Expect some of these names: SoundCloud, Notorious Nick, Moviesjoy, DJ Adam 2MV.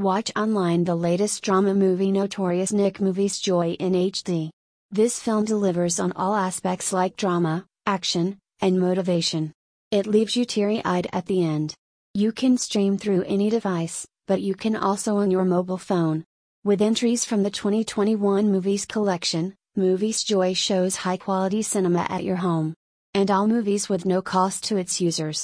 Watch online the latest drama movie Notorious Nick Moviesjoy in HD. This film delivers on all aspects like drama, action, and motivation. It leaves you teary-eyed at the end. You can stream through any device, but you can also on your mobile phone. With entries from the 2021 Movies Collection, Moviesjoy shows high-quality cinema at your home. And all movies with no cost to its users.